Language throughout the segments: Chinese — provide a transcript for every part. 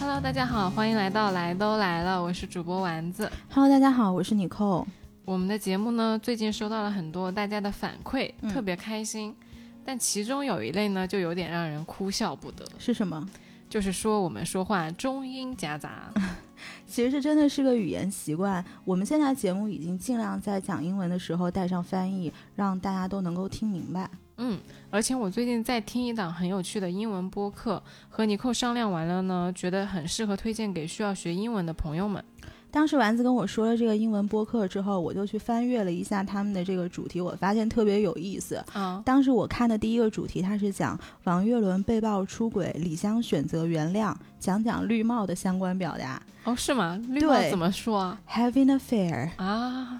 Hello， 大家好，欢迎来到来都来了，我是主播丸子。Hello， 大家好，我是 Nicole。我们的节目呢，最近收到了很多大家的反馈，特别开心。但其中有一类呢，就有点让人哭笑不得。是什么？就是说我们说话中英夹杂。其实这真的是个语言习惯，我们现在节目已经尽量在讲英文的时候带上翻译，让大家都能够听明白。而且我最近在听一档很有趣的英文播客，和Nicole商量完了呢，觉得很适合推荐给需要学英文的朋友们。当时丸子跟我说了这个英文播客之后，我就去翻阅了一下他们的这个主题，我发现特别有意思。当时我看的第一个主题，它是讲王岳伦被曝出轨，李湘选择原谅，讲绿帽的相关表达。哦，是吗？绿帽怎么说啊？ having an affair 啊。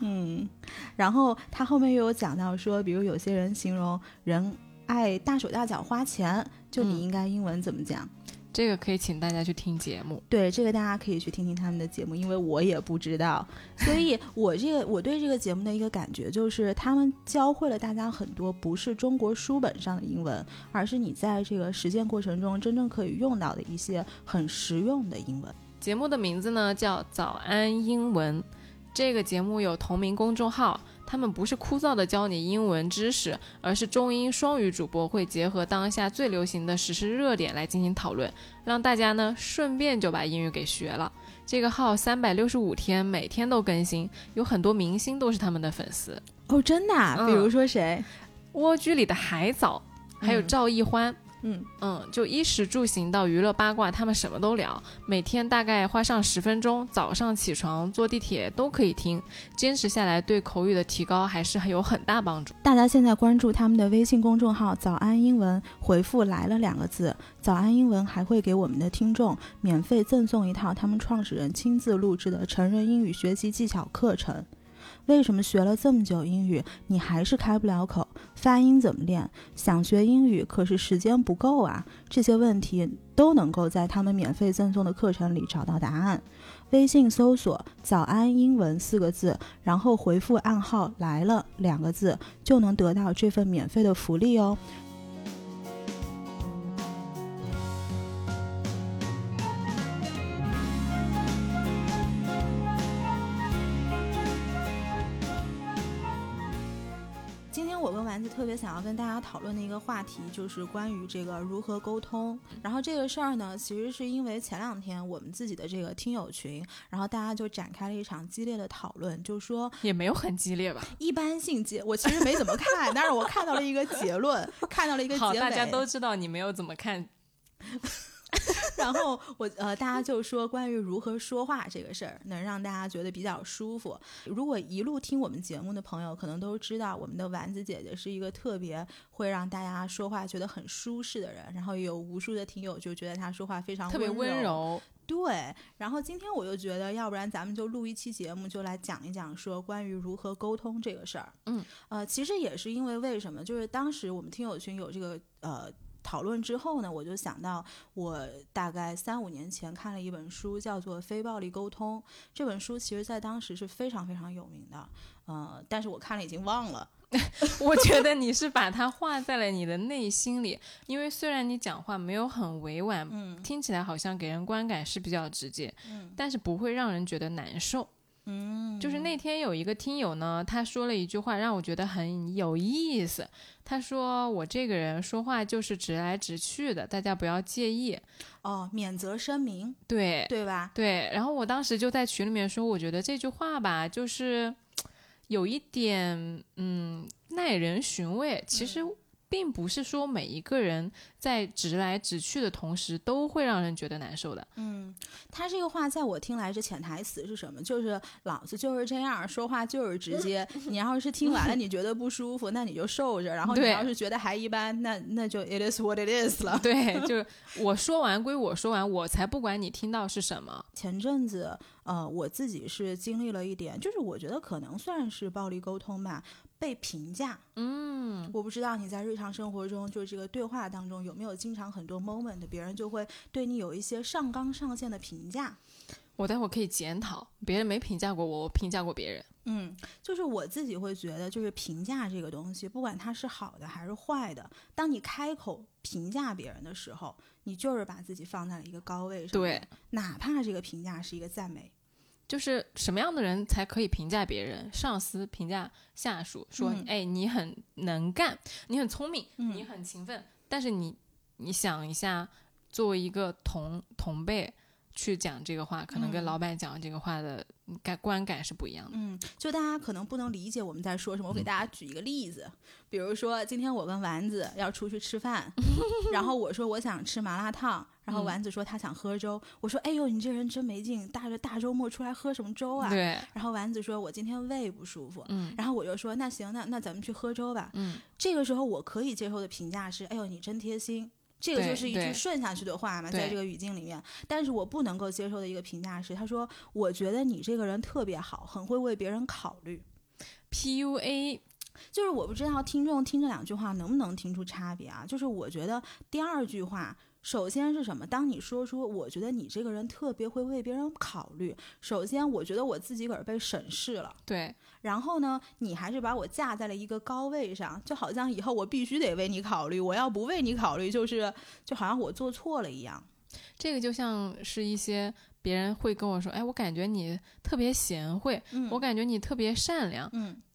然后他后面又有讲到说，比如有些人形容人爱大手大脚花钱，就你应该英文怎么讲？这个可以请大家去听节目，对，这个大家可以去听听他们的节目，因为我也不知道，所以我对这个节目的一个感觉就是，他们教会了大家很多不是中国书本上的英文，而是你在这个实践过程中真正可以用到的一些很实用的英文。节目的名字呢叫早安英文，这个节目有同名公众号。他们不是枯燥的教你英文知识，而是中英双语主播会结合当下最流行的时事热点来进行讨论，让大家呢顺便就把英语给学了。这个号365天每天都更新，有很多明星都是他们的粉丝。哦，真的啊？比如说谁？蜗居里的海藻，还有赵一欢。就衣食住行到娱乐八卦他们什么都聊，每天大概花上10分钟，早上起床坐地铁都可以听，坚持下来对口语的提高还是有很大帮助。大家现在关注他们的微信公众号早安英文，回复来了2个字，早安英文还会给我们的听众免费赠送一套他们创始人亲自录制的成人英语学习技巧课程。为什么学了这么久英语你还是开不了口？发音怎么练？想学英语可是时间不够啊！这些问题都能够在他们免费赠送的课程里找到答案。微信搜索早安英文4个字，然后回复暗号来了2个字，就能得到这份免费的福利哦。特别想要跟大家讨论的一个话题就是关于这个如何沟通。然后这个事儿呢，其实是因为前2天我们自己的这个听友群，然后大家就展开了一场激烈的讨论，就说也没有很激烈吧，一般性我其实没怎么看但是我看到了一个结论，看到了一个结尾。好，大家都知道你没有怎么看然后大家就说关于如何说话这个事儿能让大家觉得比较舒服。如果一路听我们节目的朋友可能都知道，我们的丸子姐姐是一个特别会让大家说话觉得很舒适的人，然后有无数的听友就觉得她说话非常温柔，特别温柔。对，然后今天我就觉得要不然咱们就录一期节目，就来讲一讲说关于如何沟通这个事儿。其实也是因为什么，就是当时我们听友群有这个讨论之后呢，我就想到我大概3-5年前看了一本书叫做《非暴力沟通》，这本书其实在当时是非常非常有名的，但是我看了已经忘了我觉得你是把它画在了你的内心里，因为虽然你讲话没有很委婉，听起来好像给人观感是比较直接，但是不会让人觉得难受。就是那天有一个听友呢，他说了一句话让我觉得很有意思，他说我这个人说话就是直来直去的，大家不要介意。免责声明，对吧？对。然后我当时就在群里面说，我觉得这句话吧就是有一点耐人寻味。其实并不是说每一个人在直来直去的同时都会让人觉得难受的。他这个话在我听来这潜台词是什么？就是老子就是这样说话，就是直接，你要是听完了你觉得不舒服那你就受着，然后你要是觉得还一般那就 it is what it is 了。对，就是我说完归我说完，我才不管你听到是什么。前阵子我自己是经历了一点，就是我觉得可能算是暴力沟通吧，被评价。嗯，我不知道你在日常生活中就这个对话当中有没有经常很多 moment 别人就会对你有一些上纲上线的评价。我待会儿可以检讨，别人没评价过我，我评价过别人。嗯，就是我自己会觉得，就是评价这个东西，不管它是好的还是坏的，当你开口评价别人的时候，你就是把自己放在了一个高位上。对，哪怕这个评价是一个赞美。就是什么样的人才可以评价别人？上司评价下属说、哎，你很能干，你很聪明、你很勤奋。但是你想一下，作为一个同辈去讲这个话，可能跟老板讲这个话的观感是不一样的。嗯，就大家可能不能理解我们在说什么。我给大家举一个例子，比如说今天我跟丸子要出去吃饭，然后我说我想吃麻辣烫，然后丸子说他想喝粥，我说哎呦你这人真没劲，大周末出来喝什么粥啊？对。然后丸子说我今天胃不舒服，然后我就说那行，那咱们去喝粥吧。这个时候我可以接受的评价是哎呦你真贴心。这个就是一句顺下去的话嘛，在这个语境里面。但是我不能够接受的一个评价是，他说我觉得你这个人特别好，很会为别人考虑。 PUA。 就是我不知道听众听这两句话能不能听出差别啊。就是我觉得第二句话首先是什么，当你说出我觉得你这个人特别会为别人考虑，首先我觉得我自己可是被审视了。对。然后呢你还是把我架在了一个高位上，就好像以后我必须得为你考虑，我要不为你考虑就好像我做错了一样。这个就像是一些别人会跟我说，哎，我感觉你特别贤惠、我感觉你特别善良。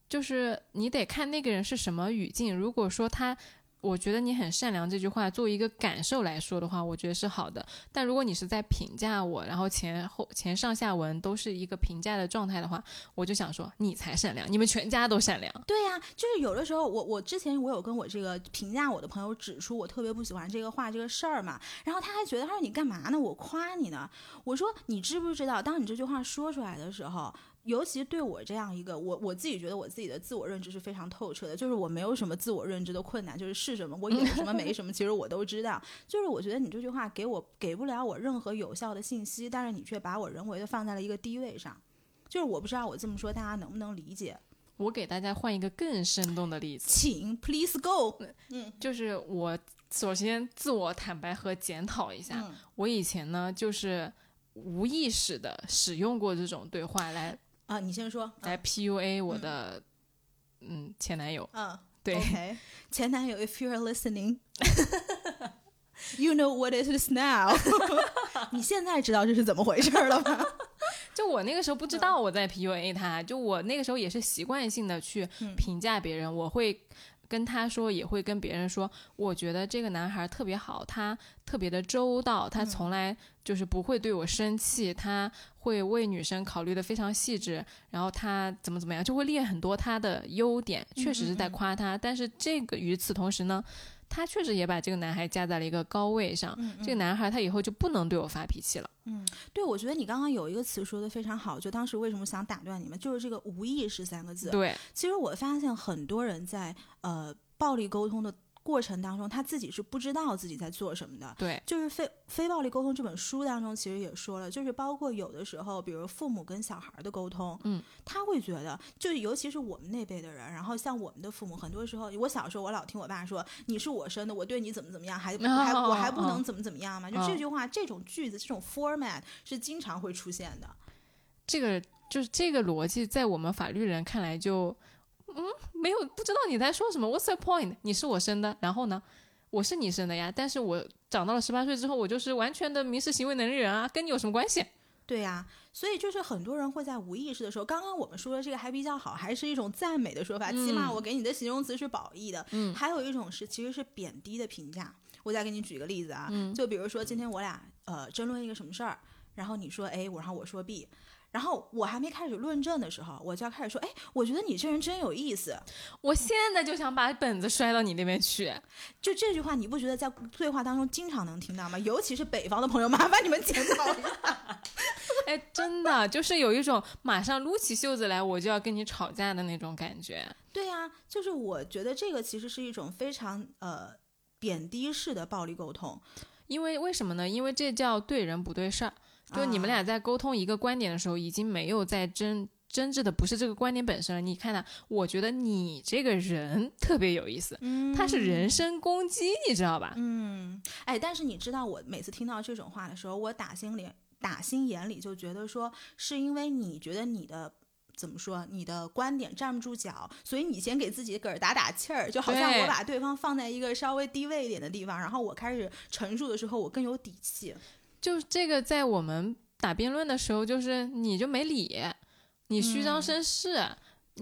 就是你得看那个人是什么语境，如果说他我觉得你很善良这句话作为一个感受来说的话，我觉得是好的。但如果你是在评价我，然后前上下文都是一个评价的状态的话，我就想说你才善良，你们全家都善良。对呀、就是有的时候我之前我有跟我这个评价我的朋友指出我特别不喜欢这个话这个事儿嘛，然后他还觉得，他说你干嘛呢，我夸你呢。我说你知不知道当你这句话说出来的时候，尤其对我这样一个我自己觉得我自己的自我认知是非常透彻的，就是我没有什么自我认知的困难，就是什么我有什么没什么其实我都知道。就是我觉得你这句话给不了我任何有效的信息，但是你却把我人为的放在了一个低位上。就是我不知道我这么说大家能不能理解。我给大家换一个更生动的例子，请 please go。 就是我首先自我坦白和检讨一下、我以前呢就是无意识的使用过这种对话来啊，你先说。来 PUA 我的前男友。对、okay. 前男友 if you're listening you know what it is now 你现在知道这是怎么回事了吗？就我那个时候不知道我在 PUA 他，就我那个时候也是习惯性的去评价别人、我会跟他说，也会跟别人说我觉得这个男孩特别好，他特别的周到，他从来就是不会对我生气，他会为女生考虑的非常细致，然后他怎么怎么样，就会列很多他的优点，确实是在夸他。但是这个与此同时呢，他确实也把这个男孩架在了一个高位上，这个男孩他以后就不能对我发脾气了。对，我觉得你刚刚有一个词说的非常好，就当时为什么想打断你们，就是这个无意识三个字。对，其实我发现很多人在暴力沟通的过程当中，他自己是不知道自己在做什么的。对，就是非暴力沟通这本书当中其实也说了，就是包括有的时候比如父母跟小孩的沟通，他会觉得，就尤其是我们那辈的人，然后像我们的父母，很多时候我小时候我老听我爸说你是我生的，我对你怎么怎么样，我还不能怎么怎么样嘛，就这句话这种句子这种 format 是经常会出现的。这个逻辑在我们法律人看来就没有，不知道你在说什么。 What's the point？ 你是我生的，然后呢我是你生的呀，但是我长到了18岁之后我就是完全的民事行为能力人啊，跟你有什么关系？对呀、所以就是很多人会在无意识的时候，刚刚我们说的这个还比较好，还是一种赞美的说法，起码我给你的形容词是褒义的。还有一种是其实是贬低的评价。我再给你举个例子啊，就比如说今天我俩争论一个什么事儿，然后你说 A， 然后我说 B，然后我还没开始论证的时候，我就要开始说，哎，我觉得你这人真有意思，我现在就想把本子摔到你那边去。就这句话你不觉得在对话当中经常能听到吗？尤其是北方的朋友，麻烦你们检讨一下。哎，真的就是有一种马上撸起袖子来我就要跟你吵架的那种感觉。对啊，就是我觉得这个其实是一种非常贬低式的暴力沟通。因为什么呢？因为这叫对人不对事儿。就你们俩在沟通一个观点的时候，已经没有在争执的不是这个观点本身了。你看啊，我觉得你这个人特别有意思，他是人身攻击，你知道吧？哎，但是你知道，我每次听到这种话的时候，我打心眼里就觉得说，是因为你觉得你的。怎么说，你的观点站不住脚，所以你先给自己个儿打打气儿，就好像我把对方放在一个稍微低位一点的地方，然后我开始陈述的时候我更有底气。就这个在我们打辩论的时候，就是你就没理，你虚张声势，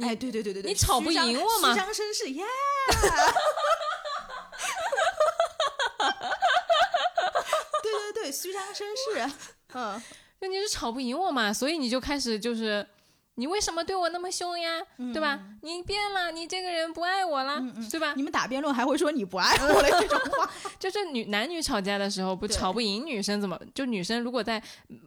哎，对对对对对，你吵不赢我吗？虚张声势耶、yeah! 对对对，虚张声势，嗯，那你是吵不赢我嘛，所以你就开始就是你为什么对我那么凶呀？对吧？你变了，你这个人不爱我了，对吧？你们打辩论还会说你不爱我了这种话，就是男女吵架的时候，不吵不赢女生怎么？就女生如果在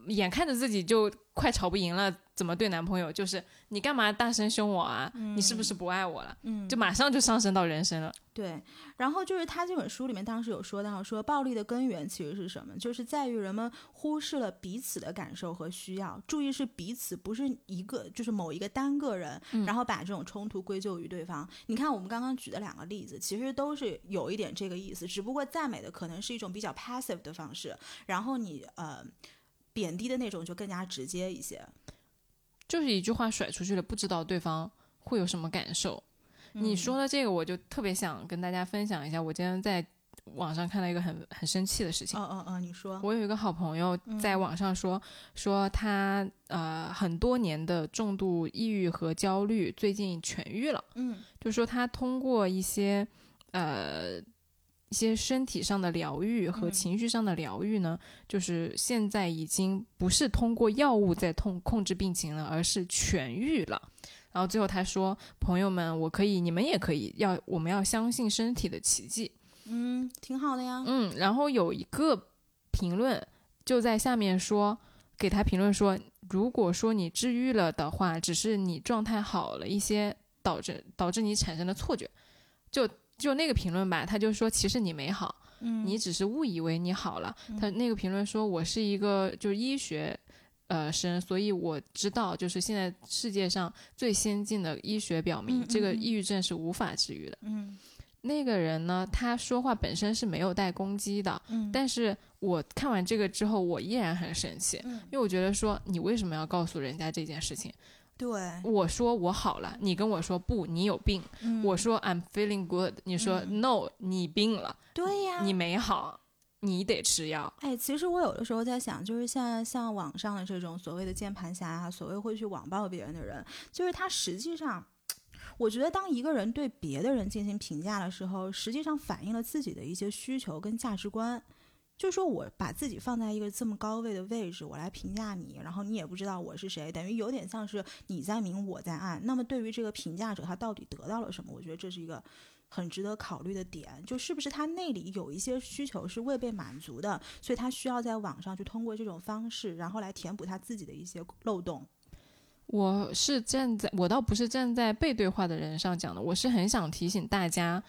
眼看着自己就快吵不赢了，怎么对男朋友？就是你干嘛大声凶我啊？你是不是不爱我了？就马上就上升到人身了。对，然后就是他这本书里面当时有说到，说暴力的根源其实是什么，就是在于人们忽视了彼此的感受和需要，注意是彼此，不是一个就是某一个单个人，然后把这种冲突归咎于对方。你看我们刚刚举的两个例子其实都是有一点这个意思，只不过赞美的可能是一种比较 passive 的方式，然后你贬低的那种就更加直接一些，就是一句话甩出去了，不知道对方会有什么感受。你说的这个我就特别想跟大家分享一下，我今天在网上看到一个很生气的事情。你说。我有一个好朋友在网上说他很多年的重度抑郁和焦虑最近痊愈了。就说他通过一些身体上的疗愈和情绪上的疗愈呢，就是现在已经不是通过药物在控制病情了，而是痊愈了。然后最后他说，朋友们，我可以，你们也可以，我们要相信身体的奇迹。挺好的呀。然后有一个评论就在下面说，给他评论说，如果说你治愈了的话，只是你状态好了一些，导致你产生的错觉。就那个评论吧，他就说其实你没好，你只是误以为你好了。他那个评论说，我是一个就是医学生，所以我知道就是现在世界上最先进的医学表明，这个抑郁症是无法治愈的。那个人呢，他说话本身是没有带攻击的，但是我看完这个之后我依然很生气，因为我觉得说你为什么要告诉人家这件事情。对，我说我好了，你跟我说不，你有病。我说 I'm feeling good， 你说 no， 你病了。对呀，你没好，你得吃药。哎，其实我有的时候在想，就是像网上的这种所谓的键盘侠啊，所谓会去网暴别人的人，就是他实际上，我觉得当一个人对别的人进行评价的时候，实际上反映了自己的一些需求跟价值观。就是说我把自己放在一个这么高位的位置，我来评价你，然后你也不知道我是谁，等于有点像是你在明我在暗。那么对于这个评价者，他到底得到了什么，我觉得这是一个很值得考虑的点，就是不是他那里有一些需求是未被满足的，所以他需要在网上去通过这种方式，然后来填补他自己的一些漏洞。我倒不是站在被对话的人上讲的，我是很想提醒大家，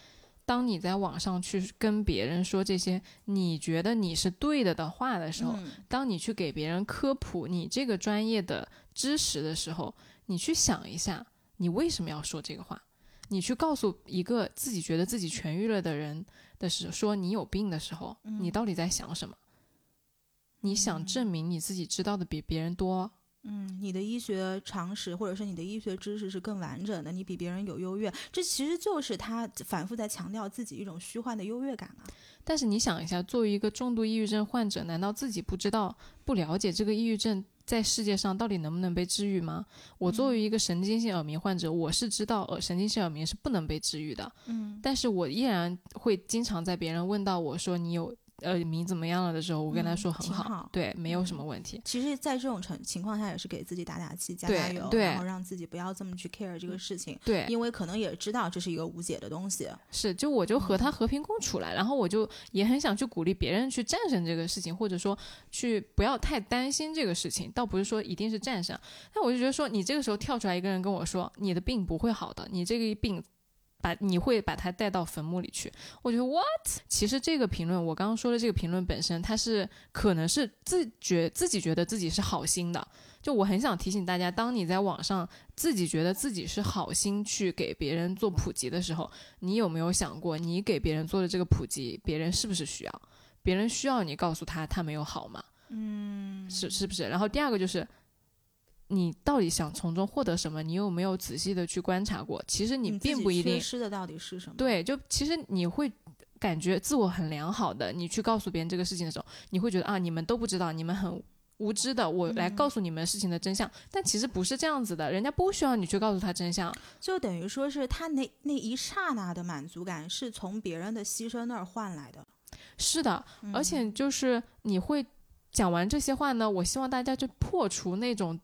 当你在网上去跟别人说这些你觉得你是对的话的时候，当你去给别人科普你这个专业的知识的时候，你去想一下你为什么要说这个话。你去告诉一个自己觉得自己痊愈了的人的时候，说你有病的时候，你到底在想什么？你想证明你自己知道的比别人多，你的医学常识或者是你的医学知识是更完整的，你比别人有优越，这其实就是他反复在强调自己一种虚幻的优越感啊。但是你想一下，作为一个重度抑郁症患者，难道自己不知道不了解这个抑郁症在世界上到底能不能被治愈吗？我作为一个神经性耳鸣患者，我是知道神经性耳鸣是不能被治愈的，但是我依然会经常在别人问到我说你有耳鸣怎么样了的时候，我跟他说很好，对，没有什么问题。其实在这种情况下也是给自己打打气，加加油，然后让自己不要这么去 care 这个事情。对，因为可能也知道这是一个无解的东西。是，就我就和他和平共处来，然后我就也很想去鼓励别人去战胜这个事情，或者说去不要太担心这个事情，倒不是说一定是战胜。但我就觉得说，你这个时候跳出来一个人跟我说你的病不会好的，你这个病你会把他带到坟墓里去。我觉得 what？ 其实这个评论，我刚刚说的这个评论本身，它是可能是自己觉得自己是好心的。就我很想提醒大家，当你在网上自己觉得自己是好心去给别人做普及的时候，你有没有想过，你给别人做的这个普及，别人是不是需要？别人需要你告诉他他没有好吗？嗯，是不是？然后第二个就是，你到底想从中获得什么？你有没有仔细的去观察过？其实你并不一定缺失的到底是什么。对，就其实你会感觉自我很良好的，你去告诉别人这个事情的时候，你会觉得啊，你们都不知道，你们很无知的，我来告诉你们事情的真相，但其实不是这样子的，人家不需要你去告诉他真相，就等于说是他那一刹那的满足感是从别人的牺牲那儿换来的。是的，而且就是你会讲完这些话呢，我希望大家就破除那种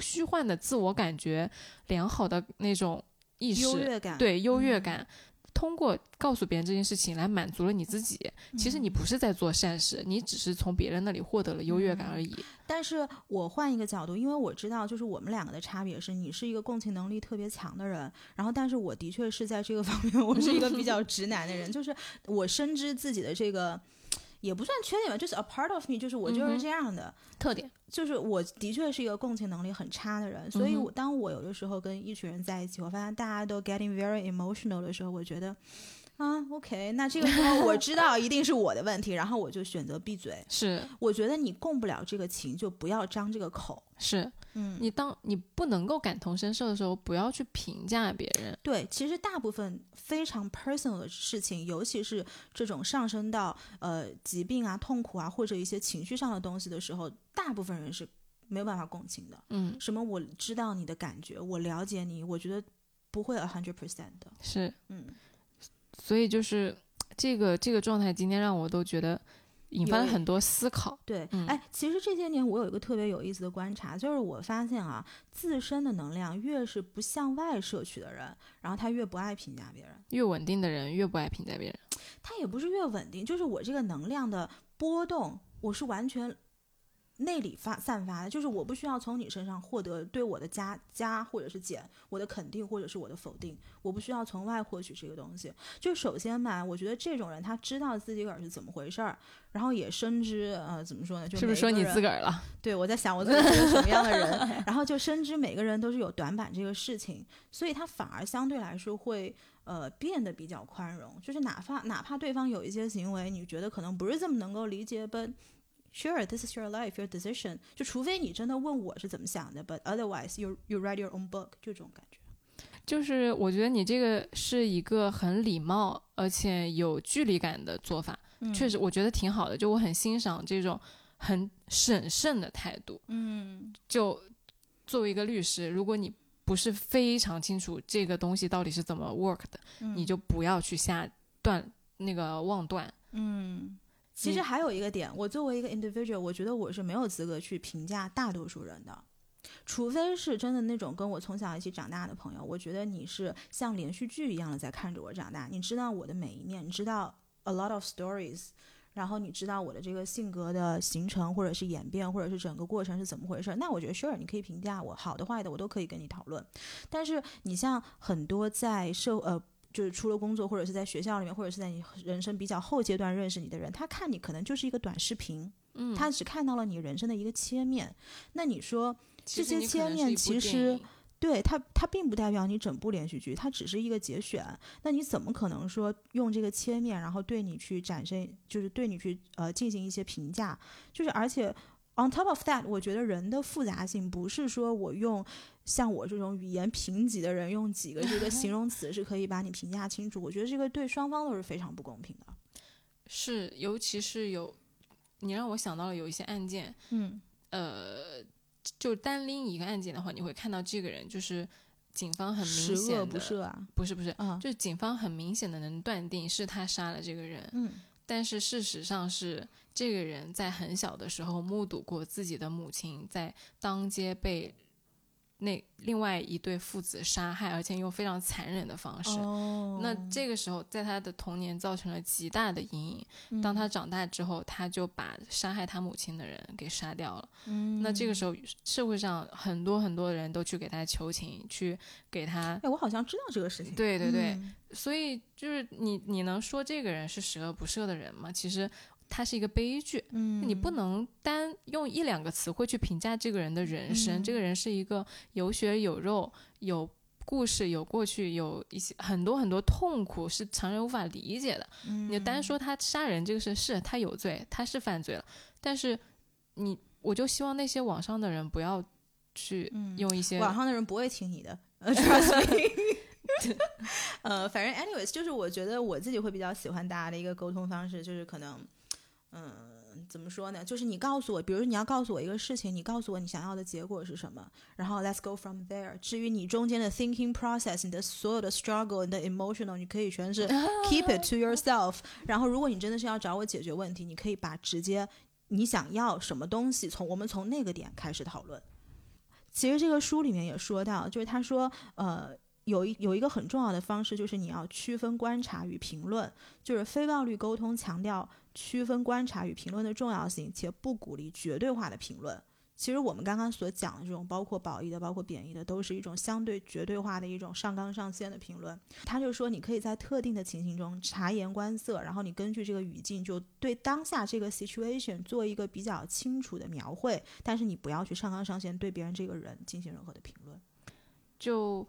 虚幻的自我感觉，良好的那种意识，优越感，对，优越感。通过告诉别人这件事情来满足了你自己，其实你不是在做善事，你只是从别人那里获得了优越感而已。但是我换一个角度，因为我知道就是我们两个的差别是你是一个共情能力特别强的人，然后但是我的确是在这个方面我是一个比较直男的人就是我深知自己的这个也不算缺点吧，就是 a part of me， 就是我就是这样的特点，就是我的确是一个共情能力很差的人，所以当我有的时候跟一群人在一起，我发现大家都 getting very emotional 的时候，我觉得啊 OK， 那这个时候我知道一定是我的问题，然后我就选择闭嘴。是，我觉得你共不了这个情，就不要张这个口。是，你当你不能够感同身受的时候，不要去评价别人。对，其实大部分非常 personal 的事情，尤其是这种上升到疾病啊、痛苦啊，或者一些情绪上的东西的时候，大部分人是没有办法共情的。什么我知道你的感觉，我了解你，我觉得不会 100% 的。是，所以就是这个状态，今天让我都觉得引发了很多思考。对，其实这些年我有一个特别有意思的观察，就是我发现啊，自身的能量越是不向外摄取的人，然后他越不爱评价别人，越稳定的人越不爱评价别人。他也不是越稳定，就是我这个能量的波动，我是完全内里散发的，就是我不需要从你身上获得对我的加或者是减，我的肯定或者是我的否定，我不需要从外获取这个东西。就首先嘛，我觉得这种人他知道自己个儿是怎么回事儿，然后也深知怎么说呢，就是不是说你自个儿了？对，我在想我自己是什么样的人然后就深知每个人都是有短板这个事情，所以他反而相对来说会变得比较宽容，就是哪怕对方有一些行为你觉得可能不是这么能够理解but Sure, this is your life, your decision. 就除非你真的问我是怎么想的 ，but otherwise you write your own book. 这种感觉，就是我觉得你这个是一个很礼貌而且有距离感的做法，确实我觉得挺好的。就我很欣赏这种很审慎的态度。就作为一个律师，如果你不是非常清楚这个东西到底是怎么 work 的，你就不要去下断那个妄断。其实还有一个点，我作为一个 individual， 我觉得我是没有资格去评价大多数人的，除非是真的那种跟我从小一起长大的朋友，我觉得你是像连续剧一样的在看着我长大，你知道我的每一面，你知道 a lot of stories， 然后你知道我的这个性格的形成或者是演变或者是整个过程是怎么回事，那我觉得 sure 你可以评价我，好的坏的我都可以跟你讨论。但是你像很多在就是出了工作或者是在学校里面或者是在你人生比较后阶段认识你的人，他看你可能就是一个短视频，他只看到了你人生的一个切面。那你说这些切面其实对它并不代表你整部连续剧，它只是一个节选。那你怎么可能说用这个切面然后对你去展现，就是对你去进行一些评价？就是而且 on top of that， 我觉得人的复杂性不是说我用像我这种语言贫瘠的人用几个这个形容词是可以把你评价清楚我觉得这个对双方都是非常不公平的。是，尤其是你让我想到了有一些案件，就单拎一个案件的话，你会看到这个人就是警方很明显的，十恶不赦啊，不是、就是警方很明显的能断定是他杀了这个人，但是事实上是这个人在很小的时候目睹过自己的母亲在当街被那另外一对父子杀害，而且用非常残忍的方式、哦、那这个时候在他的童年造成了极大的阴影、嗯、当他长大之后他就把杀害他母亲的人给杀掉了、嗯、那这个时候社会上很多很多人都去给他求情，去给他、哎、我好像知道这个事情，对对对、嗯、所以就是你能说这个人是十恶不赦的人吗？其实它是一个悲剧、嗯、你不能单用一两个词汇去评价这个人的人生、嗯、这个人是一个有血有肉，有故事，有过去，有一些很多很多痛苦是常人无法理解的、嗯、你单说他杀人这个事，是他有罪，他是犯罪了，但是我就希望那些网上的人不要去用一些、嗯、网上的人不会听你的反正 anyways 就是我觉得我自己会比较喜欢大家的一个沟通方式，就是可能怎么说呢，就是你告诉我，比如你要告诉我一个事情，你告诉我你想要的结果是什么，然后 let's go from there， 至于你中间的 thinking process， 你的所有的 struggle， 你的 emotional， 你可以全是 keep it to yourself， 然后如果你真的是要找我解决问题，你可以把直接你想要什么东西我们从那个点开始讨论。其实这个书里面也说到，就是他说有一个很重要的方式，就是你要区分观察与评论，就是非暴力沟通强调区分观察与评论的重要性，且不鼓励绝对化的评论。其实我们刚刚所讲的这种包括褒义的包括贬义的都是一种相对绝对化的一种上纲上线的评论。他就说你可以在特定的情形中察言观色，然后你根据这个语境就对当下这个 situation 做一个比较清楚的描绘，但是你不要去上纲上线对别人这个人进行任何的评论。就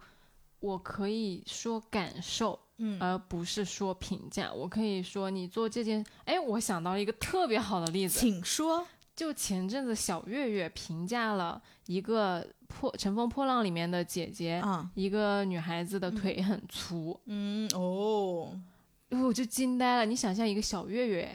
我可以说感受，而不是说评价。我可以说你做这件，哎，我想到一个特别好的例子，请说。就前阵子小岳岳评价了一个乘风破浪里面的姐姐、啊、一个女孩子的腿很粗，我就惊呆了。你想象一个小岳岳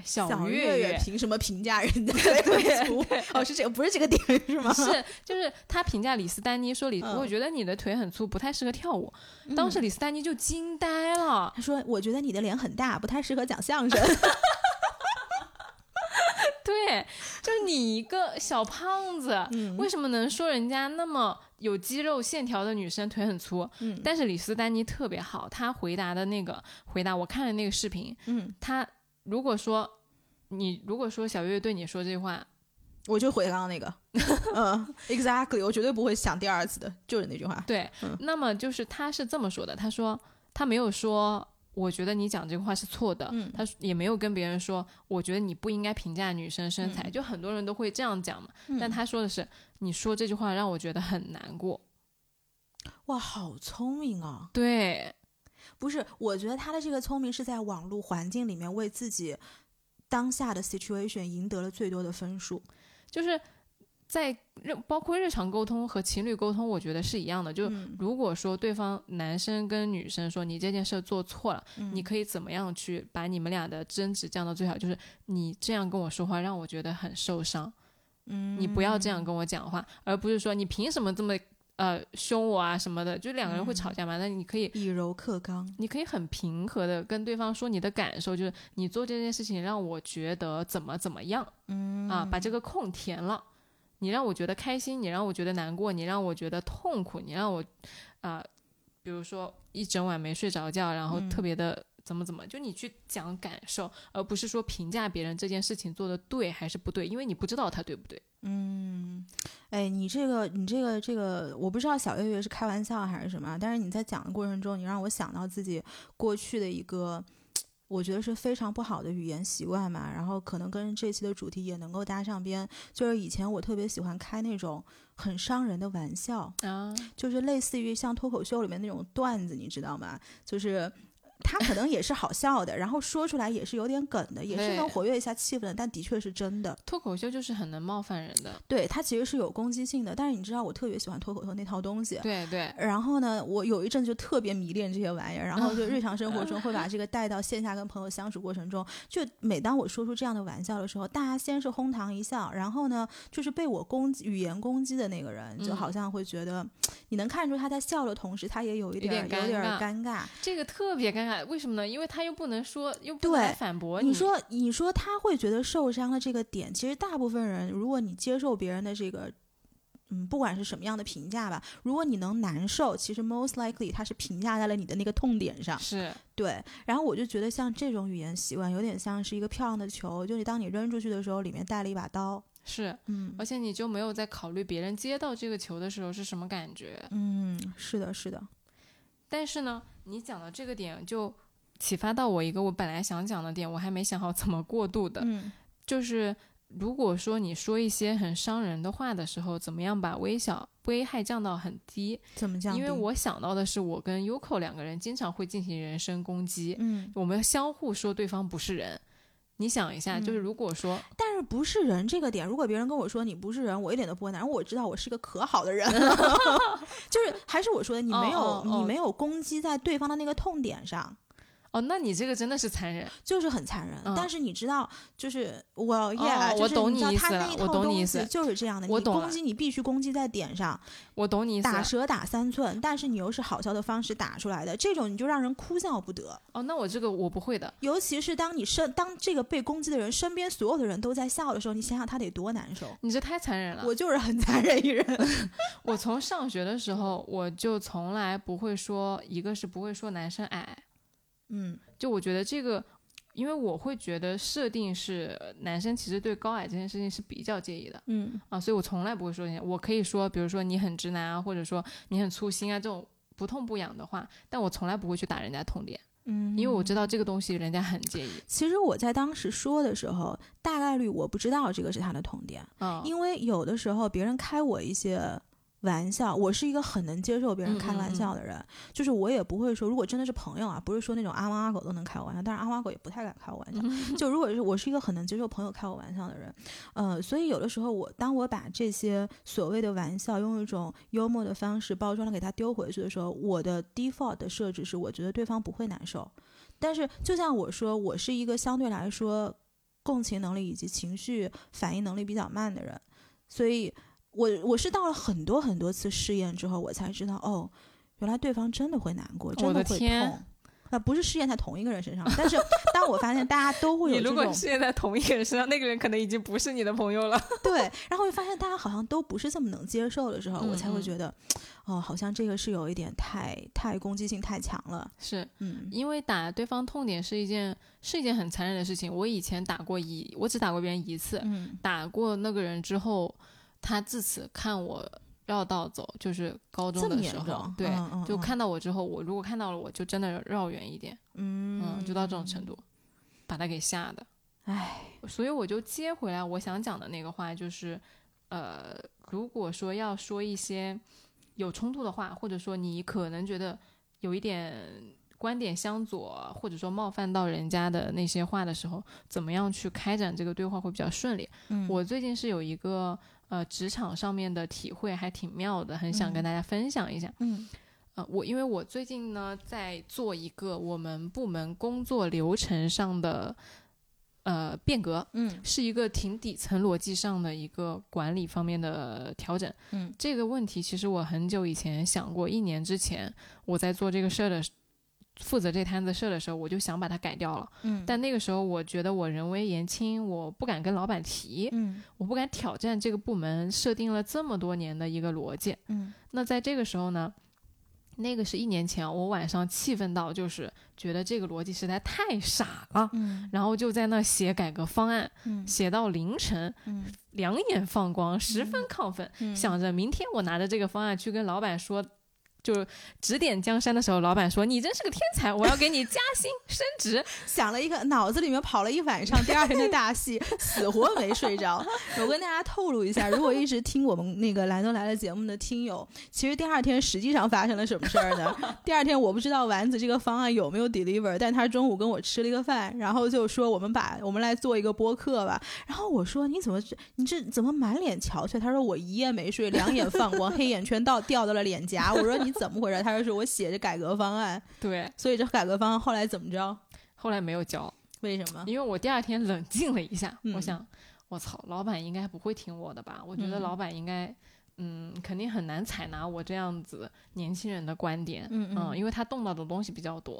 凭什么评价人家腿粗？哦，是这个，不是这个点是吗？是，就是他评价李斯丹妮说我觉得你的腿很粗，不太适合跳舞。当时李斯丹妮就惊呆了，他说：“我觉得你的脸很大，不太适合讲相声。”对，就是你一个小胖子、为什么能说人家那么有肌肉线条的女生腿很粗？但是李斯丹妮特别好，她回答我看了那个视频，她如果说小岳岳对你说这话，我就回刚刚那个exactly， 我绝对不会想第二次的，就是那句话。对，那么就是她是这么说的，她说她没有说我觉得你讲这个话是错的，他也没有跟别人说我觉得你不应该评价女生身材，就很多人都会这样讲嘛。但他说的是你说这句话让我觉得很难过。哇，好聪明啊。对，不是，我觉得他的这个聪明是在网络环境里面为自己当下的 situation 赢得了最多的分数。就是在包括日常沟通和情侣沟通，我觉得是一样的。就如果说对方男生跟女生说你这件事做错了，你可以怎么样去把你们俩的争执降到最小？就是你这样跟我说话让我觉得很受伤，你不要这样跟我讲话，而不是说你凭什么这么凶我啊什么的。就两个人会吵架嘛，那你可以以柔克刚，你可以很平和的跟对方说你的感受，就是你做这件事情让我觉得怎么样，把这个空填了。你让我觉得开心，你让我觉得难过，你让我觉得痛苦，你让我比如说一整晚没睡着觉，然后特别的怎么，就你去讲感受，而不是说评价别人这件事情做的对还是不对，因为你不知道他对不对。哎，你这个，我不知道小岳岳是开玩笑还是什么，但是你在讲的过程中，你让我想到自己过去的一个我觉得是非常不好的语言习惯嘛，然后可能跟这期的主题也能够搭上边。就是以前我特别喜欢开那种很伤人的玩笑啊，就是类似于像脱口秀里面那种段子，你知道吗？就是他可能也是好笑的，然后说出来也是有点梗的，也是能活跃一下气氛的，但的确是真的。脱口秀就是很能冒犯人的，对，它其实是有攻击性的。但是你知道，我特别喜欢脱口秀那套东西，对对。然后呢，我有一阵就特别迷恋这些玩意儿，然后就日常生活中会把这个带到线下跟朋友相处过程中。就每当我说出这样的玩笑的时候，大家先是哄堂一笑，然后呢，就是被我语言攻击的那个人，就好像会觉得，你能看出他在笑的同时，他也有点尴尬，这个特别尴尬。为什么呢？因为他又不能说，又不能反驳你。你说他会觉得受伤的这个点，其实大部分人，如果你接受别人的这个不管是什么样的评价吧，如果你能难受，其实 most likely 它是评价在了你的那个痛点上，是对。然后我就觉得像这种语言习惯有点像是一个漂亮的球，就是当你扔出去的时候里面带了一把刀，是，而且你就没有在考虑别人接到这个球的时候是什么感觉。是的是的。但是呢你讲到这个点就启发到我一个我本来想讲的点，我还没想好怎么过渡的，就是如果说你说一些很伤人的话的时候，怎么样把微小危害降到很低？怎么降低？因为我想到的是，我跟 Yuko 两个人经常会进行人身攻击，我们相互说对方不是人。你想一下，就是如果说，但是不是人这个点，如果别人跟我说你不是人，我一点都不会难，我知道我是个可好的人，就是还是我说的，你没有你没有攻击在对方的那个痛点上。那你这个真的是残忍，就是很残忍。但是你知道，就是我懂你意思了，我懂你意思，就是这样的。我懂了，攻击你必须攻击在点上，我懂你意思。打蛇打三寸，但是你又是好笑的方式打出来的，这种你就让人哭笑不得。那我这个我不会的，尤其是当这个被攻击的人身边所有的人都在笑的时候，你想想他得多难受。你这太残忍了，我就是很残忍一人。我从上学的时候，我就从来不会说，一个是不会说男生矮。就我觉得这个，因为我会觉得设定是男生其实对高矮这件事情是比较介意的，所以我从来不会说，我可以说比如说你很直男啊，或者说你很粗心啊，这种不痛不痒的话，但我从来不会去打人家痛点，因为我知道这个东西人家很介意。其实我在当时说的时候，大概率我不知道这个是他的痛点，因为有的时候别人开我一些玩笑，我是一个很能接受别人开玩笑的人，就是我也不会说，如果真的是朋友啊，不是说那种阿猫阿狗都能开我玩笑，但是阿猫阿狗也不太敢开我玩笑，就如果是我是一个很能接受朋友开我玩笑的人，所以有的时候当我把这些所谓的玩笑用一种幽默的方式包装了给他丢回去的时候，我的 default 的设置是我觉得对方不会难受。但是就像我说，我是一个相对来说共情能力以及情绪反应能力比较慢的人，所以我是到了很多很多次试验之后，我才知道原来对方真的会难过，真的会痛。不是试验在同一个人身上，但是当我发现大家都会有这种，你如果试验在同一个人身上，那个人可能已经不是你的朋友了。对，然后我发现大家好像都不是这么能接受的时候，我才会觉得，好像这个是有一点太攻击性太强了。是，因为打对方痛点是一件很残忍的事情。我以前我只打过别人一次，打过那个人之后。他自此看我绕道走，就是高中的时候，对，就看到我之后，我如果看到了我就真的绕远一点，就到这种程度，把他给吓的，唉。所以我就接回来我想讲的那个话，就是，如果说要说一些有冲突的话，或者说你可能觉得有一点观点相左，或者说冒犯到人家的那些话的时候，怎么样去开展这个对话会比较顺利？我最近是有一个。职场上面的体会还挺妙的，很想跟大家分享一下。因为我最近呢在做一个我们部门工作流程上的变革，是一个挺底层逻辑上的一个管理方面的调整。这个问题其实我很久以前想过，1年之前我在做这个事儿的负责这摊子事的时候，我就想把它改掉了，但那个时候我觉得我人微言轻，我不敢跟老板提，我不敢挑战这个部门设定了这么多年的一个逻辑，那在这个时候呢，那个是1年前，我晚上气愤到就是觉得这个逻辑实在太傻了，然后就在那写改革方案，写到凌晨，两眼放光，十分亢奋，想着明天我拿着这个方案去跟老板说，就指点江山的时候，老板说你真是个天才，我要给你加薪升职。想了一个，脑子里面跑了一晚上，第二天的大戏死活没睡着。我跟大家透露一下，如果一直听我们那个来都来了节目的听友，其实第二天实际上发生了什么事儿呢？第二天我不知道丸子这个方案有没有 deliver， 但他中午跟我吃了一个饭，然后就说我们来做一个播客吧。然后我说你这怎么满脸憔悴？他说我一夜没睡，两眼放光，黑眼圈掉到了脸颊。我说你怎么回事？他就说我写着改革方案，对，所以这改革方案后来怎么着？后来没有交，为什么？因为我第二天冷静了一下，我想，我操，老板应该不会听我的吧？我觉得老板应该，肯定很难采纳我这样子年轻人的观点，因为他动到的东西比较多，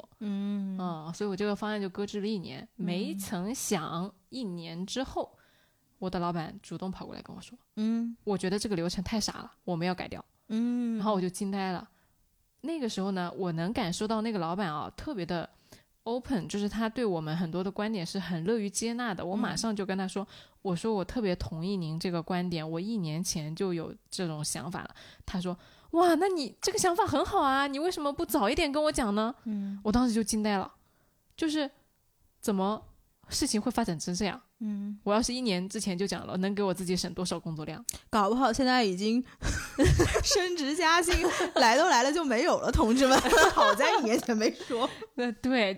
所以我这个方案就搁置了1年。没曾想1年之后，我的老板主动跑过来跟我说，嗯，我觉得这个流程太傻了，我们要改掉。嗯，然后我就惊呆了。那个时候呢，我能感受到那个老板啊，特别的 open， 就是他对我们很多的观点是很乐于接纳的。我马上就跟他说，我说我特别同意您这个观点，我1年前就有这种想法了。他说，哇，那你这个想法很好啊，你为什么不早一点跟我讲呢？嗯，我当时就惊呆了，就是怎么事情会发展成这样。嗯，我要是1年之前就讲了，能给我自己省多少工作量？搞不好现在已经升职加薪，来都来了就没有了，同志们。好在1年前没说。对，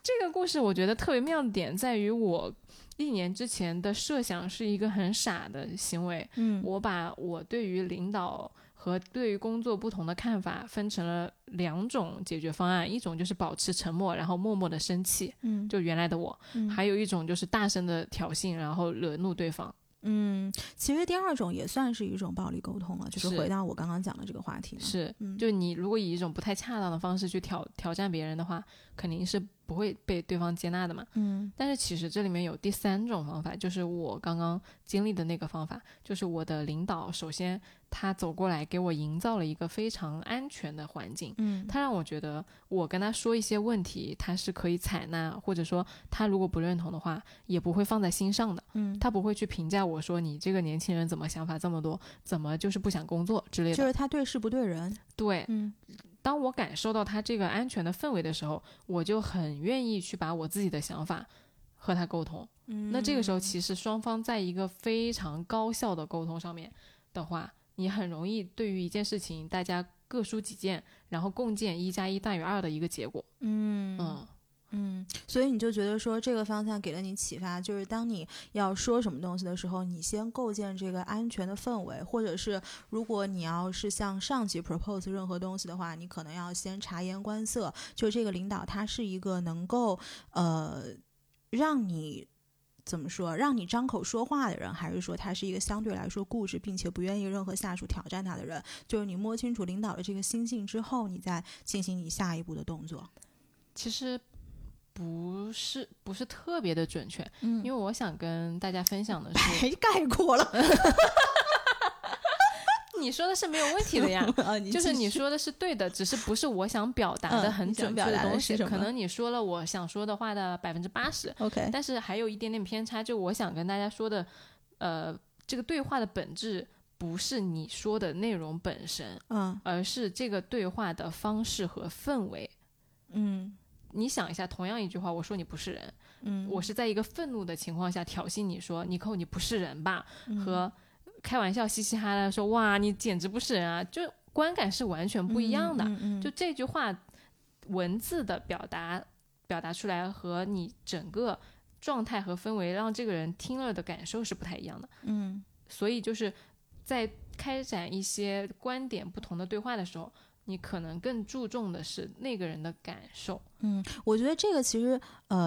这个故事我觉得特别妙的点在于，我1年之前的设想是一个很傻的行为。嗯，我把我对于领导和对于工作不同的看法分成了2种解决方案，一种就是保持沉默，然后默默的生气，嗯，就原来的我，嗯，还有一种就是大声的挑衅，然后惹怒对方。嗯，其实第2种也算是一种暴力沟通了，就是回到我刚刚讲的这个话题嘛。是，嗯，就你如果以一种不太恰当的方式去挑战别人的话，肯定是不会被对方接纳的嘛。嗯，但是其实这里面有第3种方法，就是我刚刚经历的那个方法，就是我的领导首先他走过来给我营造了一个非常安全的环境。嗯，他让我觉得我跟他说一些问题他是可以采纳，或者说他如果不认同的话也不会放在心上的。嗯，他不会去评价我说你这个年轻人怎么想法这么多，怎么就是不想工作之类的，就是他对事不对人。对，嗯，当我感受到他这个安全的氛围的时候，我就很愿意去把我自己的想法和他沟通。嗯，那这个时候其实双方在一个非常高效的沟通上面的话，你很容易对于一件事情大家各抒己见，然后共建1+1大于2的一个结果。嗯嗯嗯，所以你就觉得说这个方向给了你启发，就是当你要说什么东西的时候，你先构建这个安全的氛围，或者是如果你要是向上级 propose 任何东西的话，你可能要先察言观色，就这个领导他是一个能够让你怎么说，让你张口说话的人，还是说他是一个相对来说固执并且不愿意任何下属挑战他的人，就是你摸清楚领导的这个心性之后，你再进行你下一步的动作。其实不是特别的准确，嗯，因为我想跟大家分享的是，概括了。你说的是没有问题的呀，就是你说的是对的，只是不是我想表达的很准确的东西，可能你说了我想说的话的80%，但是还有一点点偏差。就我想跟大家说的，这个对话的本质不是你说的内容本身，嗯，而是这个对话的方式和氛围。嗯。你想一下，同样一句话，我说你不是人，嗯，我是在一个愤怒的情况下挑衅你说 Nicole 你不是人吧，嗯，和开玩笑嘻嘻哈哈说哇你简直不是人啊，就观感是完全不一样的。就这句话文字的表达出来和你整个状态和氛围让这个人听了的感受是不太一样的。嗯，所以就是在开展一些观点不同的对话的时候，你可能更注重的是那个人的感受。嗯，我觉得这个其实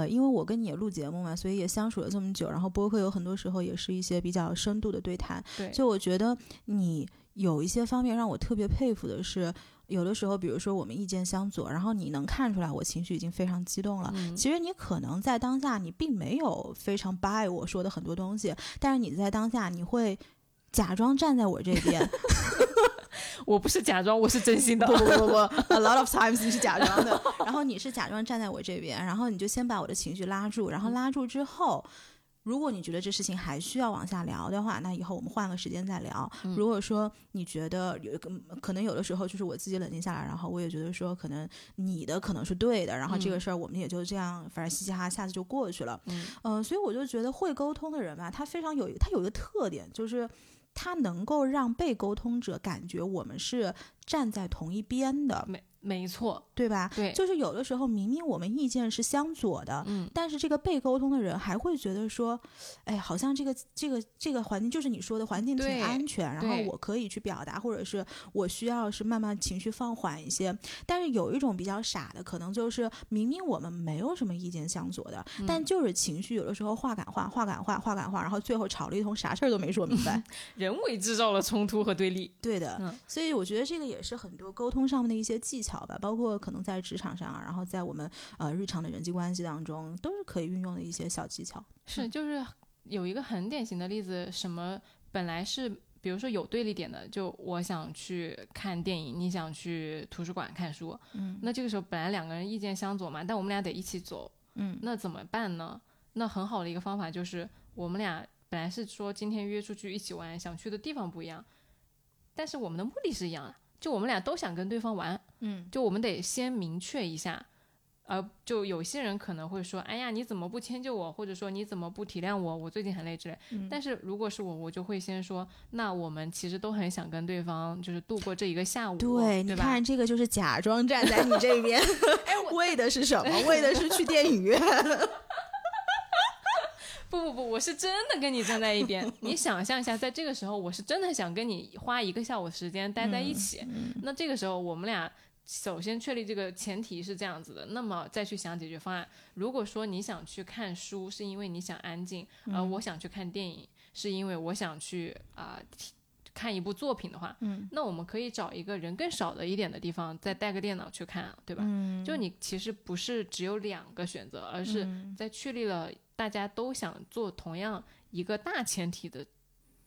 因为我跟你也录节目嘛，所以也相处了这么久，然后播客有很多时候也是一些比较深度的对谈。对，就我觉得你有一些方面让我特别佩服的是，有的时候比如说我们意见相左，然后你能看出来我情绪已经非常激动了，嗯，其实你可能在当下你并没有非常 buy 我说的很多东西，但是你在当下你会假装站在我这边。我不是假装，我是真心的。不 ，a lot of times 你是假装的，然后你是假装站在我这边，然后你就先把我的情绪拉住，然后拉住之后，如果你觉得这事情还需要往下聊的话，那以后我们换个时间再聊。如果说你觉得可能有的时候就是我自己冷静下来，然后我也觉得说可能你的可能是对的，然后这个事儿我们也就这样，反正嘻嘻哈哈下次就过去了。所以我就觉得会沟通的人吧，他有一个特点，就是他能够让被沟通者感觉我们是站在同一边的。没错，对吧？对，就是有的时候明明我们意见是相左的，嗯，但是这个被沟通的人还会觉得说，哎，好像这个环境就是你说的环境挺安全，然后我可以去表达，或者是我需要是慢慢情绪放缓一些。但是有一种比较傻的，可能就是明明我们没有什么意见相左的，但就是情绪有的时候话赶话，然后最后吵了一通，啥事儿都没说明白，人为制造了冲突和对立。对的，嗯，所以我觉得这个也是很多沟通上面的一些技巧吧，包括可能在职场上，然后在我们日常的人际关系当中都是可以运用的一些小技巧。是，就是有一个很典型的例子，什么本来是比如说有对立点的，就我想去看电影，你想去图书馆看书，嗯，那这个时候本来两个人意见相左嘛，但我们俩得一起走，嗯，那怎么办呢？那很好的一个方法就是我们俩本来是说今天约出去一起玩，想去的地方不一样，但是我们的目的是一样的，就我们俩都想跟对方玩，嗯，就我们得先明确一下。就有些人可能会说，哎呀，你怎么不迁就我，或者说你怎么不体谅我，我最近很累之类、嗯、但是如果是我，我就会先说，那我们其实都很想跟对方就是度过这一个下午， 对， 对吧，你看这个就是假装站在你这边哎，为的是什么？为的是去电影院不，我是真的跟你站在一边你想象一下，在这个时候我是真的想跟你花一个下午时间待在一起、嗯嗯、那这个时候我们俩首先确立这个前提是这样子的，那么再去想解决方案。如果说你想去看书是因为你想安静、嗯、我想去看电影是因为我想去看一部作品的话、嗯、那我们可以找一个人更少的一点的地方，再带个电脑去看，对吧、嗯、就你其实不是只有两个选择，而是在确立了大家都想做同样一个大前提的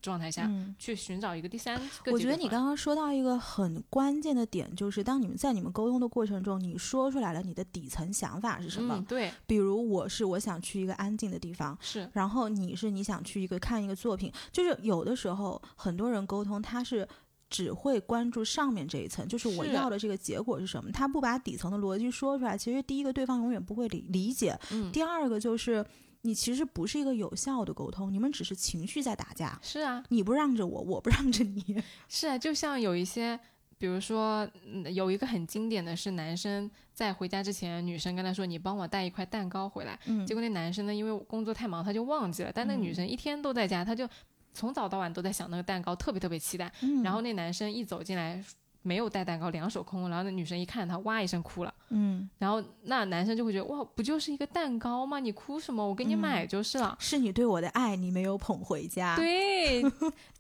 状态下、嗯、去寻找一个第三个。我觉得你刚刚说到一个很关键的点，就是当你们在你们沟通的过程中，你说出来了你的底层想法是什么、嗯、对，比如我想去一个安静的地方，是，然后你想去看一个作品。就是有的时候很多人沟通他是只会关注上面这一层，就是我要的这个结果是什么，他不把底层的逻辑说出来，其实第一个对方永远不会理解、嗯、第二个就是你其实不是一个有效的沟通，你们只是情绪在打架。是啊，你不让着我，我不让着你。是啊，就像有一些，比如说有一个很经典的是男生在回家之前，女生跟他说你帮我带一块蛋糕回来、嗯、结果那男生呢因为工作太忙他就忘记了，但那女生一天都在家、嗯、他就从早到晚都在想那个蛋糕，特别特别期待、嗯、然后那男生一走进来没有带蛋糕，两手空空，然后那女生一看他，哇一声哭了，嗯，然后那男生就会觉得，哇，不就是一个蛋糕吗？你哭什么？我给你买就是了、嗯、是你对我的爱你没有捧回家。对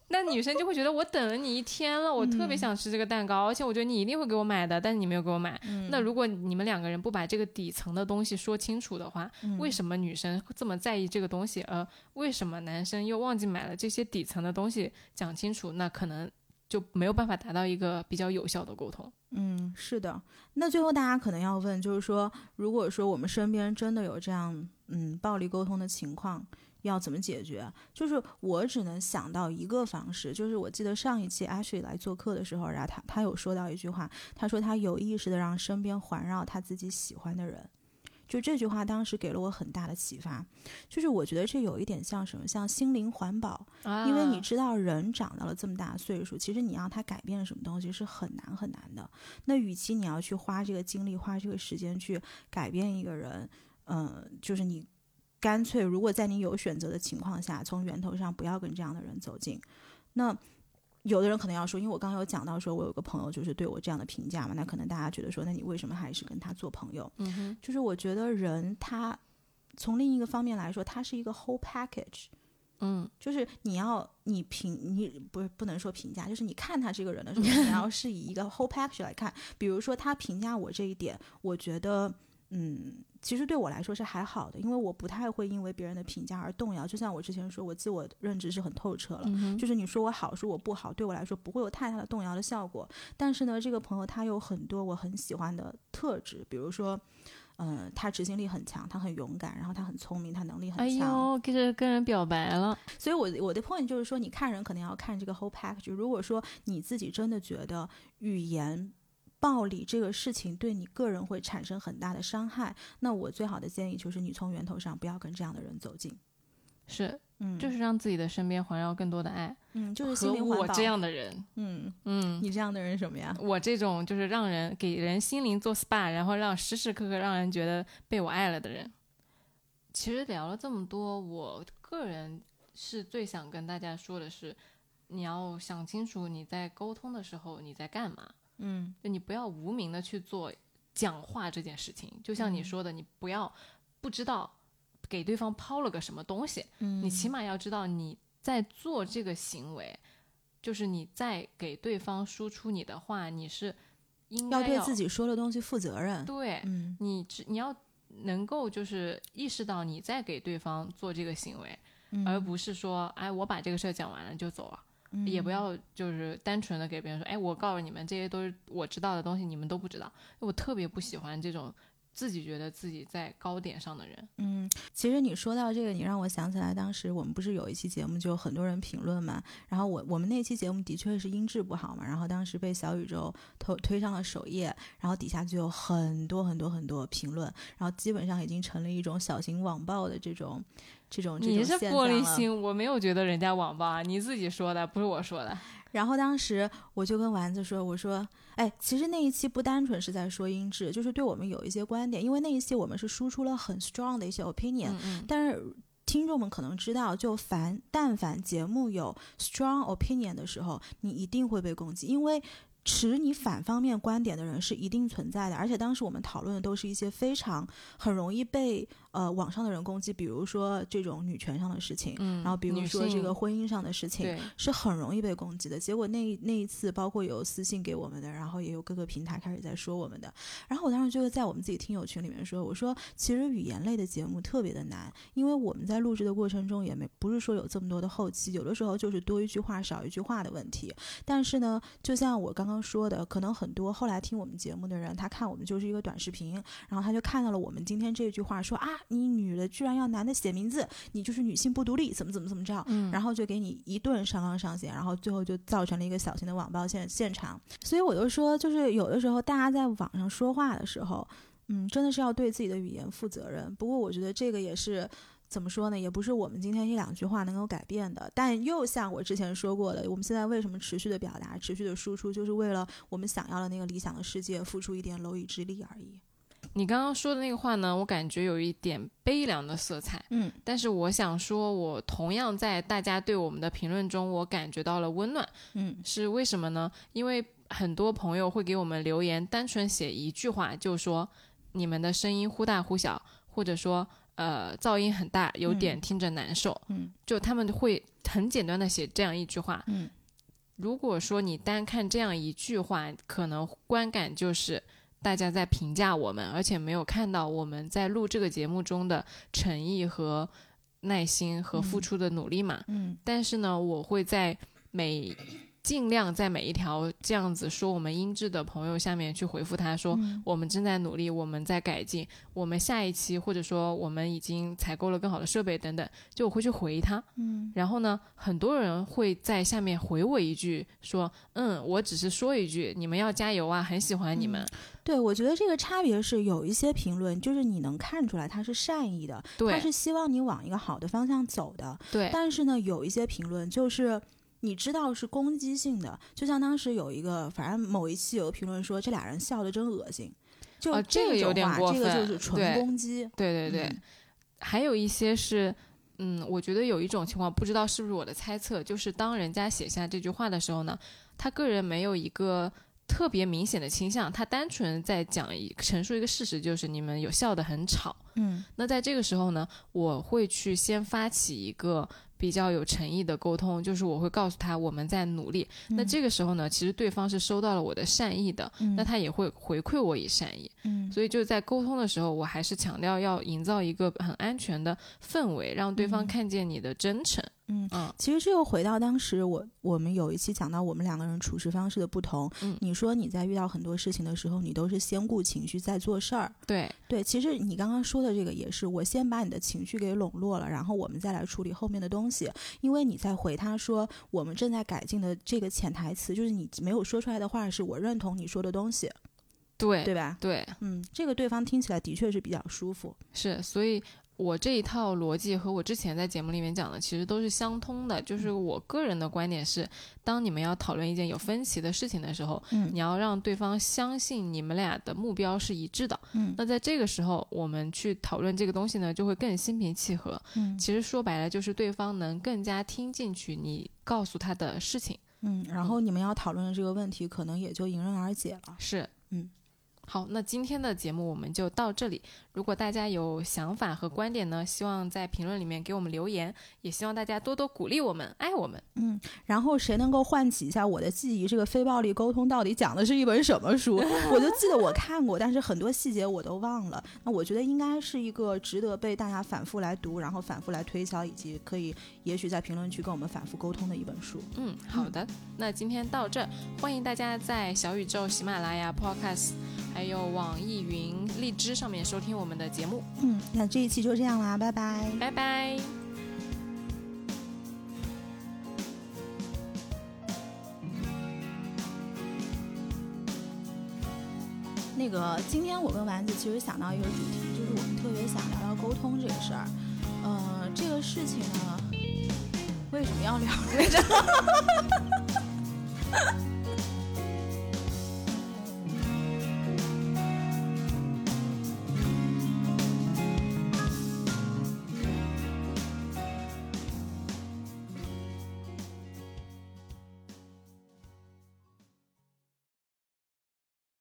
那女生就会觉得我等了你一天了，我特别想吃这个蛋糕、嗯、而且我觉得你一定会给我买的，但是你没有给我买、嗯、那如果你们两个人不把这个底层的东西说清楚的话、嗯、为什么女生这么在意这个东西，为什么男生又忘记买了，这些底层的东西讲清楚，那可能就没有办法达到一个比较有效的沟通。嗯，是的。那最后大家可能要问，就是说如果说我们身边真的有这样暴力沟通的情况要怎么解决，就是我只能想到一个方式，就是我记得上一期 Ashley 来做客的时候，然后他有说到一句话，他说他有意识的让身边环绕他自己喜欢的人。就这句话当时给了我很大的启发，就是我觉得这有一点像什么，像心灵环保啊，因为你知道人长到了这么大岁数，其实你让他改变什么东西是很难很难的，那与其你要去花这个精力花这个时间去改变一个人，就是你干脆如果在你有选择的情况下，从源头上不要跟这样的人走近。那有的人可能要说，因为我刚刚有讲到说我有个朋友就是对我这样的评价嘛，那可能大家觉得说那你为什么还是跟他做朋友、嗯、哼，就是我觉得人他从另一个方面来说他是一个 whole package， 嗯，就是不能说评价，就是你看他这个人的时候你要是以一个 whole package 来看比如说他评价我这一点，我觉得其实对我来说是还好的，因为我不太会因为别人的评价而动摇，就像我之前说我自我认知是很透彻了、就是你说我好说我不好对我来说不会有太大的动摇的效果。但是呢这个朋友他有很多我很喜欢的特质，比如说他执行力很强，他很勇敢，然后他很聪明，他能力很强。哎呦，跟人表白了。所以我的 point 就是说你看人可能要看这个 whole package， 如果说你自己真的觉得语言暴力这个事情对你个人会产生很大的伤害，那我最好的建议就是你从源头上不要跟这样的人走近。是，就是让自己的身边环绕更多的爱，就是心灵环保。和我这样的人，你这样的人什么呀？我这种就是让人给人心灵做 SPA， 然后让时时刻刻让人觉得被我爱了的人。其实聊了这么多，我个人是最想跟大家说的是，你要想清楚你在沟通的时候你在干嘛。就你不要无名的去做讲话这件事情，就像你说的，你不要不知道给对方抛了个什么东西，你起码要知道你在做这个行为，就是你在给对方输出你的话，你是应该 要对自己说的东西负责任。对，你要能够就是意识到你在给对方做这个行为，而不是说哎我把这个事讲完了就走了，也不要就是单纯的给别人说哎我告诉你们这些都是我知道的东西你们都不知道。我特别不喜欢这种自己觉得自己在高点上的人。其实你说到这个你让我想起来当时我们不是有一期节目就很多人评论嘛，然后我们那期节目的确是音质不好嘛，然后当时被小宇宙推上了首页，然后底下就有很多很多很多评论，然后基本上已经成了一种小型网暴的这种你是玻璃心，我没有觉得人家网暴啊，你自己说的不是我说的。然后当时我就跟丸子说，我说哎，其实那一期不单纯是在说音质，就是对我们有一些观点，因为那一期我们是输出了很 strong 的一些 opinion， 但是听众们可能知道，就但凡节目有 strong opinion 的时候，你一定会被攻击，因为持你反方面观点的人是一定存在的。而且当时我们讨论的都是一些非常很容易被网上的人攻击，比如说这种女权上的事情，然后比如说这个婚姻上的事情是很容易被攻击的。结果那一次包括有私信给我们的，然后也有各个平台开始在说我们的。然后我当时就在我们自己听友群里面说，我说其实语言类的节目特别的难，因为我们在录制的过程中也不是说有这么多的后期，有的时候就是多一句话少一句话的问题。但是呢就像我刚刚说的，可能很多后来听我们节目的人，他看我们就是一个短视频，然后他就看到了我们今天这句话，说啊你女的居然要男的写名字，你就是女性不独立，怎么着，然后就给你一顿上纲上线，然后最后就造成了一个小型的网暴现场。所以我就说，就是有的时候大家在网上说话的时候，真的是要对自己的语言负责任。不过我觉得这个也是怎么说呢，也不是我们今天一两句话能够改变的。但又像我之前说过的，我们现在为什么持续的表达持续的输出，就是为了我们想要的那个理想的世界付出一点蝼蚁之力而已。你刚刚说的那个话呢，我感觉有一点悲凉的色彩，但是我想说我同样在大家对我们的评论中我感觉到了温暖，是为什么呢？因为很多朋友会给我们留言，单纯写一句话，就说你们的声音忽大忽小，或者说噪音很大，有点听着难受，就他们会很简单的写这样一句话，如果说你单看这样一句话，可能观感就是大家在评价我们，而且没有看到我们在录这个节目中的诚意和耐心和付出的努力嘛。但是呢我会尽量在每一条这样子说我们音质的朋友下面去回复他，说我们正在努力，我们在改进，我们下一期或者说我们已经采购了更好的设备等等，就我会去回他。然后呢很多人会在下面回我一句说我只是说一句你们要加油啊，很喜欢你们。对，我觉得这个差别是有一些评论就是你能看出来他是善意的，他是希望你往一个好的方向走的，但是呢有一些评论就是你知道是攻击性的。就像当时有一个，反正某一期有评论说这俩人笑得真恶心，就这个有点过分，这个就是纯攻击。对，还有一些是我觉得有一种情况，不知道是不是我的猜测，就是当人家写下这句话的时候呢，他个人没有一个特别明显的倾向，他单纯在陈述一个事实，就是你们有笑得很吵。那在这个时候呢，我会去先发起一个比较有诚意的沟通，就是我会告诉他我们在努力。那这个时候呢其实对方是收到了我的善意的，那他也会回馈我以善意。所以就在沟通的时候，我还是强调要营造一个很安全的氛围，让对方看见你的真诚。其实这又回到当时我们有一期讲到我们两个人处事方式的不同，你说你在遇到很多事情的时候，你都是先顾情绪再做事儿。对，其实你刚刚说的这个也是，我先把你的情绪给笼络了，然后我们再来处理后面的东西。因为你在回他说我们正在改进的这个潜台词，就是你没有说出来的话是我认同你说的东西，对吧？这个对方听起来的确是比较舒服。是，所以我这一套逻辑和我之前在节目里面讲的其实都是相通的，就是我个人的观点是，当你们要讨论一件有分歧的事情的时候，你要让对方相信你们俩的目标是一致的。那在这个时候我们去讨论这个东西呢，就会更心平气和。其实说白了就是对方能更加听进去你告诉他的事情，然后你们要讨论的这个问题可能也就迎刃而解了。是。好，那今天的节目我们就到这里。如果大家有想法和观点呢，希望在评论里面给我们留言，也希望大家多多鼓励我们，爱我们。嗯，然后谁能够唤起一下我的记忆，这个非暴力沟通到底讲的是一本什么书？我就记得我看过，但是很多细节我都忘了。那我觉得应该是一个值得被大家反复来读，然后反复来推敲，以及可以也许在评论区跟我们反复沟通的一本书。嗯，好的，那今天到这，欢迎大家在小宇宙、喜马拉雅 Podcast 还有网易云、荔枝上面收听我们的节目。嗯，那这一期就这样啦，拜拜，拜拜。那个，今天我跟丸子其实想到一个主题，就是我们特别想聊聊沟通这个事儿。这个事情呢，为什么要聊来着？